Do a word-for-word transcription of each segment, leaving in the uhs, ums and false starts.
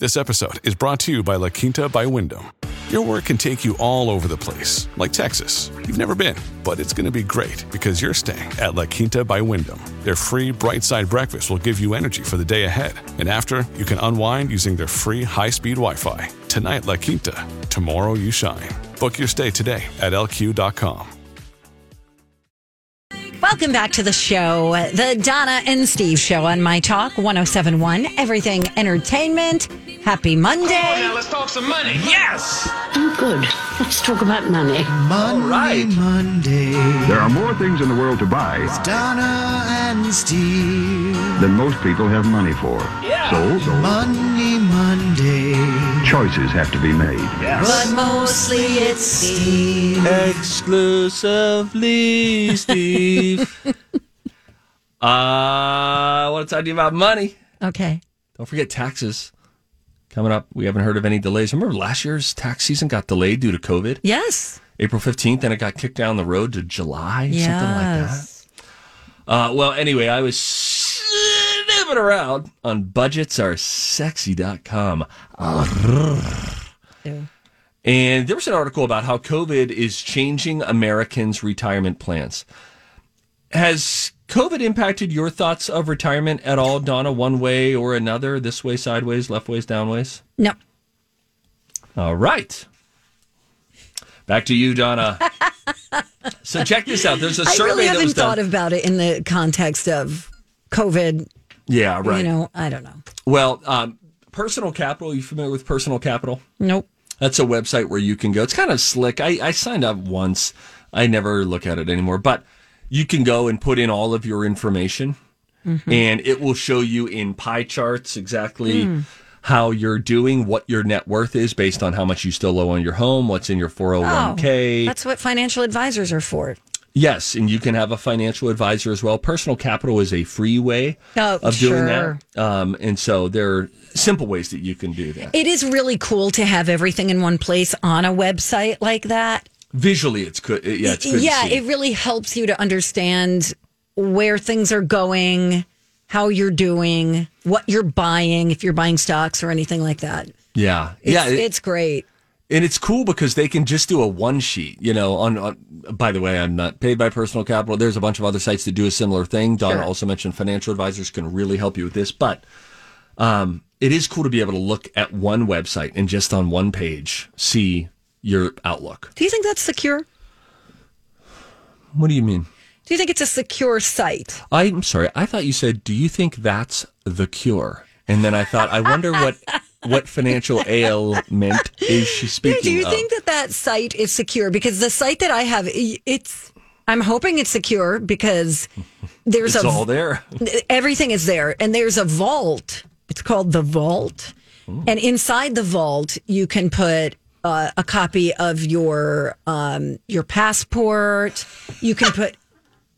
This episode is brought to you by La Quinta by Wyndham. Your work can take you all over the place, like Texas. You've never been, but it's going to be great because you're staying at La Quinta by Wyndham. Their free Bright Side breakfast will give you energy for the day ahead. And after, you can unwind using their free high-speed Wi-Fi. Tonight, La Quinta, tomorrow you shine. Book your stay today at L Q dot com. Welcome back to the show, the Donna and Steve show on My Talk one oh seven point one, everything entertainment. Happy Monday. Come on now, let's talk some money. Yes. Oh, good. Let's talk about money. Monday, all right. Monday. There are more things in the world to buy. It's Donna and Steve. Than most people have money for. Yeah. So, so. Money, Monday. Choices have to be made. Yes. But mostly it's Steve. Exclusively Steve. uh, I want to talk to you about money. Okay. Don't forget taxes. Coming up, we haven't heard of any delays. Remember last year's tax season got delayed due to COVID? Yes. April fifteenth, and it got kicked down the road to July, yes. Something like that. Uh, well, anyway, I was snipping around on Budgets Are Sexy dot com. Ew. And there was an article about how COVID is changing Americans' retirement plans. Has COVID impacted your thoughts of retirement at all, Donna, one way or another, this way, sideways, left ways, down ways? No. All right. Back to you, Donna. So check this out. There's a survey I really haven't that was thought done. About it in the context of COVID. Yeah, right. You know, I don't know. Well, um, Personal Capital, are you familiar with Personal Capital? Nope. That's a website where you can go. It's kind of slick. I, I signed up once. I never look at it anymore, but you can go and put in all of your information, mm-hmm. and it will show you in pie charts exactly mm. how you're doing, what your net worth is based on how much you still owe on your home, what's in your four oh one k. Oh, that's what financial advisors are for. Yes, and you can have a financial advisor as well. Personal Capital is a free way oh, of doing sure. that. Um, and so there are simple ways that you can do that. It is really cool to have everything in one place on a website like that. Visually, it's good. Yeah, it's good yeah to see. It really helps you to understand where things are going, how you're doing, what you're buying, if you're buying stocks or anything like that. Yeah. It's, yeah, it, it's great. And it's cool because they can just do a one sheet. You know, on, on by the way, I'm not paid by Personal Capital. There's a bunch of other sites that do a similar thing. Donna sure. also mentioned financial advisors can really help you with this, but um, it is cool to be able to look at one website and just on one page see your outlook. Do you think that's secure? What do you mean? Do you think it's a secure site? I'm sorry. I thought you said, do you think that's the cure? And then I thought, I wonder what what financial ailment is she speaking of? Do you of? think that that site is secure? Because the site that I have, it's, I'm hoping it's secure because there's it's a... It's all there. Everything is there. And there's a vault. It's called The Vault. Ooh. And inside the vault, you can put Uh, a copy of your um, your passport. You can put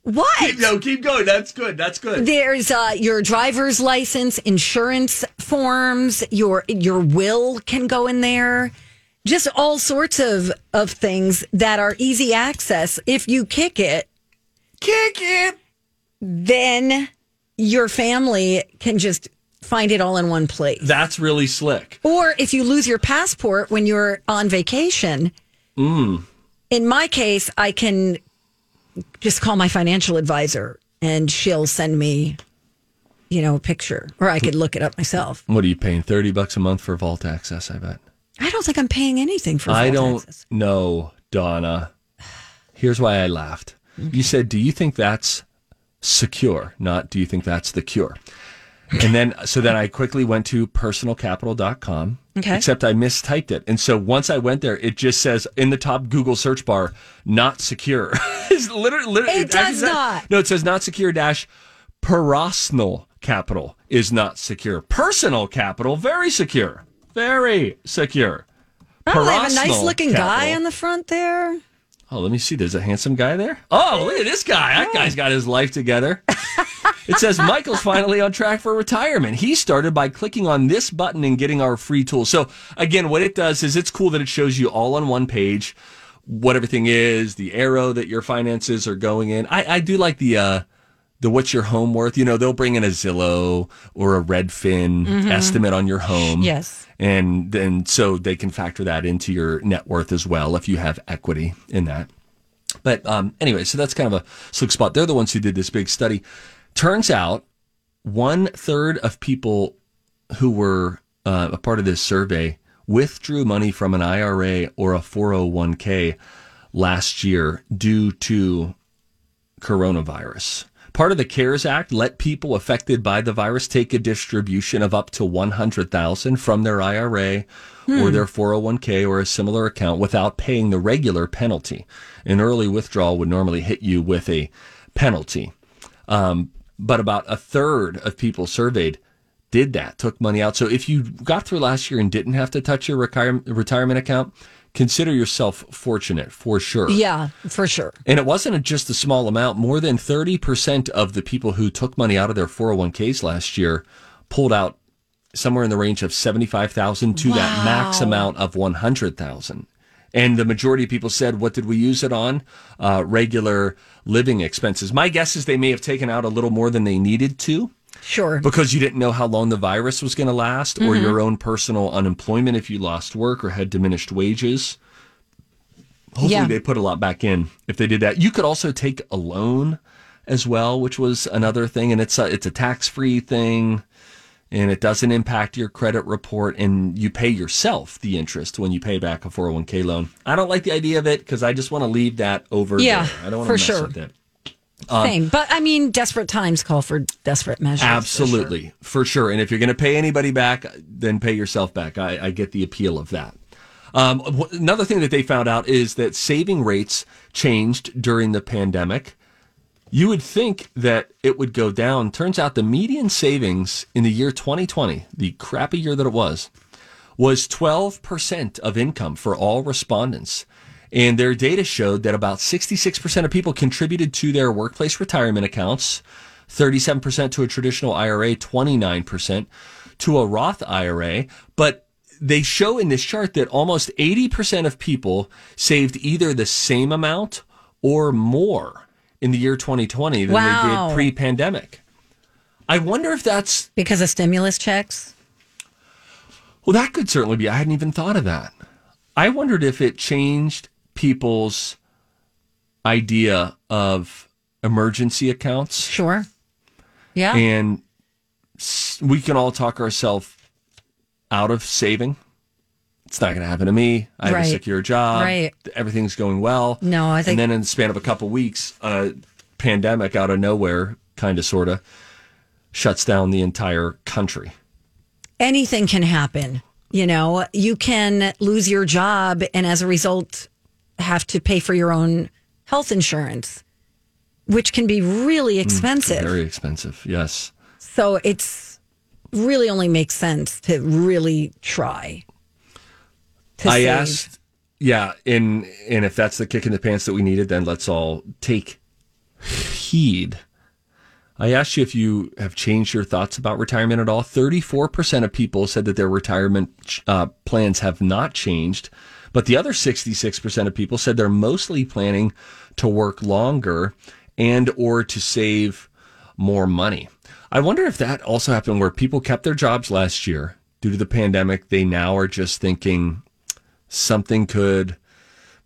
what? No, keep going. That's good. That's good. There's uh, your driver's license, insurance forms. Your your will can go in there. Just all sorts of of things that are easy access. If you kick it, kick it, then your family can just find it all in one place. That's really slick. Or if you lose your passport when you're on vacation, mm. in my case, I can just call my financial advisor and she'll send me, you know, a picture, or I could look it up myself. What are you paying? thirty bucks a month for vault access, I bet. I don't think I'm paying anything for vault access. I don't access. know, Donna. Here's why I laughed. Okay. You said, do you think that's secure? Not, do you think that's the cure? And then, so then I quickly went to personal capital dot com, okay. except I mistyped it. And so once I went there, it just says in the top Google search bar, not secure. It's literally, literally, it does not. Says, no, it says not secure dash personal capital is not secure. Personal capital, very secure. Very secure. Oh, they have a nice-looking guy on the front there. Oh, let me see. There's a handsome guy there. Oh, look at this guy. That guy's got his life together. It says, Michael's finally on track for retirement. He started by clicking on this button and getting our free tool. So, again, what it does is it's cool that it shows you all on one page what everything is, the arrow that your finances are going in. I, I do like the... Uh, The what's your home worth? You know, they'll bring in a Zillow or a Redfin mm-hmm. estimate on your home. Yes. And then so they can factor that into your net worth as well if you have equity in that. But um, anyway, so that's kind of a slick spot. They're the ones who did this big study. Turns out one third of people who were uh, a part of this survey withdrew money from an I R A or a four oh one k last year due to coronavirus. Part of the CARES Act let people affected by the virus take a distribution of up to one hundred thousand dollars from their I R A hmm. or their four oh one k or a similar account without paying the regular penalty. An early withdrawal would normally hit you with a penalty. Um, but about a third of people surveyed did that, took money out. So if you got through last year and didn't have to touch your retire- retirement account, consider yourself fortunate, for sure. Yeah, for sure. And it wasn't just a small amount. More than thirty percent of the people who took money out of their four oh one k's last year pulled out somewhere in the range of seventy-five thousand dollars to wow. that max amount of one hundred thousand dollars. And the majority of people said, what did we use it on? Uh, regular living expenses. My guess is they may have taken out a little more than they needed to. Sure. Because you didn't know how long the virus was going to last or mm-hmm. your own personal unemployment if you lost work or had diminished wages. Hopefully yeah. they put a lot back in if they did that. You could also take a loan as well, which was another thing. And it's a, it's a tax-free thing and it doesn't impact your credit report and you pay yourself the interest when you pay back a four oh one k loan. I don't like the idea of it because I just want to leave that over yeah, there. I don't want to mess sure. with it. Um, thing. But I mean, desperate times call for desperate measures. Absolutely, for sure. For sure. And if you're going to pay anybody back, then pay yourself back. I, I get the appeal of that. Um, wh- another thing that they found out is that saving rates changed during the pandemic. You would think that it would go down. Turns out the median savings in the year twenty twenty, the crappy year that it was, was twelve percent of income for all respondents. And their data showed that about sixty-six percent of people contributed to their workplace retirement accounts, thirty-seven percent to a traditional I R A, twenty-nine percent to a Roth I R A. But they show in this chart that almost eighty percent of people saved either the same amount or more in the year twenty twenty than wow. they did pre-pandemic. I wonder if that's... because of stimulus checks? Well, that could certainly be. I hadn't even thought of that. I wondered if it changed people's idea of emergency accounts. Sure. Yeah. And we can all talk ourselves out of saving. It's not going to happen to me. I right. have a secure job. Right. Everything's going well. No, I think. And then in the span of a couple of weeks, a pandemic out of nowhere, kind of, sort of, shuts down the entire country. Anything can happen. You know, you can lose your job and as a result have to pay for your own health insurance, which can be really expensive. Mm, very expensive, yes. So it's really only makes sense to really try to I save. asked, yeah, and, and if that's the kick in the pants that we needed, then let's all take heed. I asked you if you have changed your thoughts about retirement at all. thirty-four percent of people said that their retirement uh, plans have not changed, but the other sixty-six percent of people said they're mostly planning to work longer and or to save more money. I wonder if that also happened where people kept their jobs last year due to the pandemic. They now are just thinking something could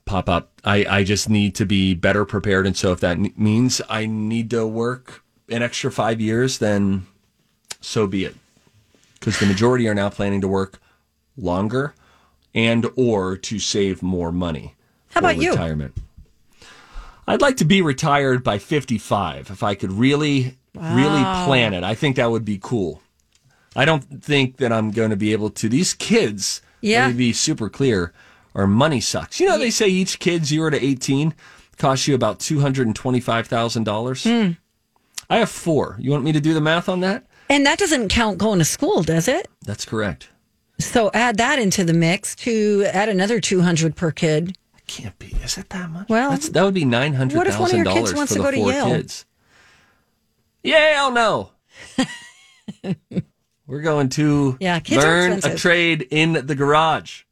pop up. I, I just need to be better prepared. And so if that n- means I need to work an extra five years, then so be it. Because the majority are now planning to work longer and or to save more money. How about retirement. You? I'd like to be retired by fifty-five if I could really, wow. really plan it. I think that would be cool. I don't think that I'm going to be able to. These kids, yeah. let me be super clear, are money sucks. You know, they say each kid zero to eighteen costs you about two hundred twenty-five thousand dollars. Mm. I have four. You want me to do the math on that? And that doesn't count going to school, does it? That's correct. So add that into the mix to add another two hundred dollars per kid. It can't be. Is it that much? Well, That's, that would be nine hundred thousand dollars for the four kids. What if one of your kids wants to go to Yale? Kids. Yale, no. We're going to yeah, learn a trade in the garage.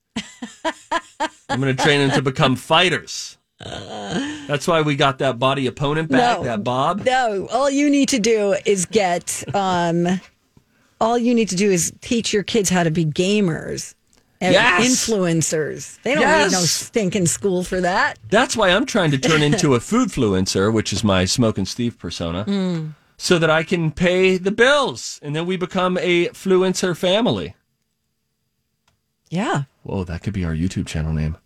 I'm going to train them to become fighters. Uh, That's why we got that body opponent back, no, that Bob. No, all you need to do is get... Um, All you need to do is teach your kids how to be gamers and yes. influencers. They don't yes. need no stinking school for that. That's why I'm trying to turn into a foodfluencer, which is my Smoke and Steve persona, mm. so that I can pay the bills. And then we become a fluencer family. Yeah. Whoa, that could be our YouTube channel name.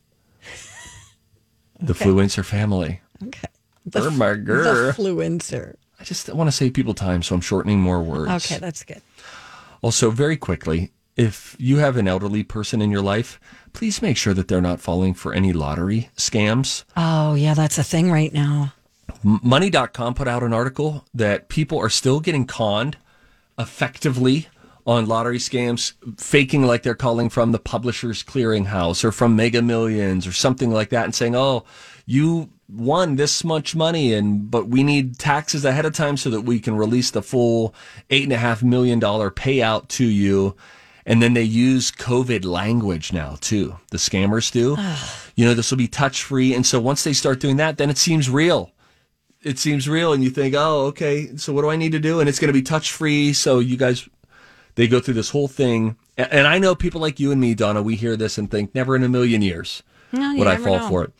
The okay. Fluencer family. Okay. The, my girl. The Fluencer. I just want to save people time, so I'm shortening more words. Okay, that's good. Also, very quickly, if you have an elderly person in your life, please make sure that they're not falling for any lottery scams. Oh, yeah, that's a thing right now. Money dot com put out an article that people are still getting conned effectively on lottery scams, faking like they're calling from the Publisher's Clearinghouse or from Mega Millions or something like that and saying, oh, you won this much money, and but we need taxes ahead of time so that we can release the full eight and a half million dollar payout to you. And then they use COVID language now too. The scammers do. You know, this will be touch free. And so once they start doing that, then it seems real. It seems real. And you think, oh, okay, so what do I need to do? And it's going to be touch free. So you guys, they go through this whole thing. And I know people like you and me, Donna, we hear this and think never in a million years no, would I fall know. for it.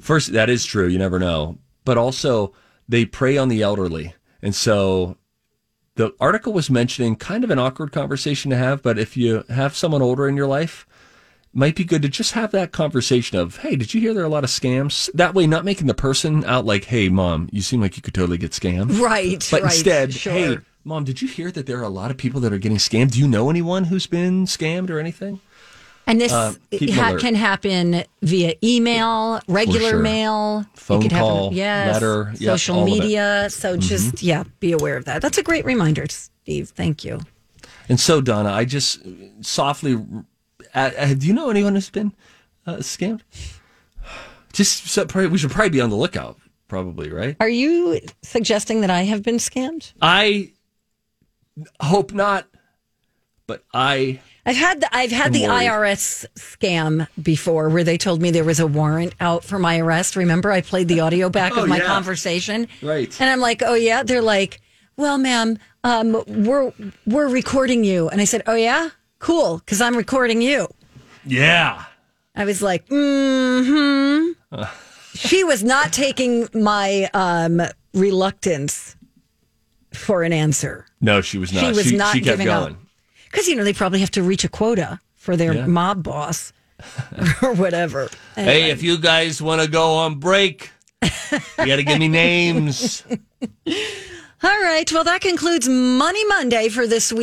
First, that is true. You never know. But also, they prey on the elderly. And so the article was mentioning kind of an awkward conversation to have, but if you have someone older in your life, it might be good to just have that conversation of, hey, did you hear there are a lot of scams? That way, not making the person out like, hey, Mom, you seem like you could totally get scammed. Right. But right, instead, sure. hey, Mom, did you hear that there are a lot of people that are getting scammed? Do you know anyone who's been scammed or anything? And this uh, ha- can happen via email, regular sure. mail, phone it can call, happen, yes, letter, social yes, media. So just, mm-hmm. yeah, be aware of that. That's a great reminder, Steve. Thank you. And so, Donna, I just softly, uh, uh, do you know anyone who's been uh, scammed? Just so, probably, we should probably be on the lookout, probably, right? Are you suggesting that I have been scammed? I hope not, but I... I've had the, I've had I'm the worried. I R S scam before where they told me there was a warrant out for my arrest. Remember, I played the audio back oh, of my yeah. conversation. Right. And I'm like, oh, yeah. They're like, well, ma'am, um, we're we're recording you. And I said, oh, yeah? Cool, because I'm recording you. Yeah. I was like, mm-hmm. Uh. She was not taking my um, reluctance for an answer. No, she was not. She was she, not she kept giving going. up. Because, you know, they probably have to reach a quota for their yeah. mob boss or whatever. Anyway. Hey, if you guys want to go on break, you got to give me names. All right. Well, that concludes Money Monday for this week.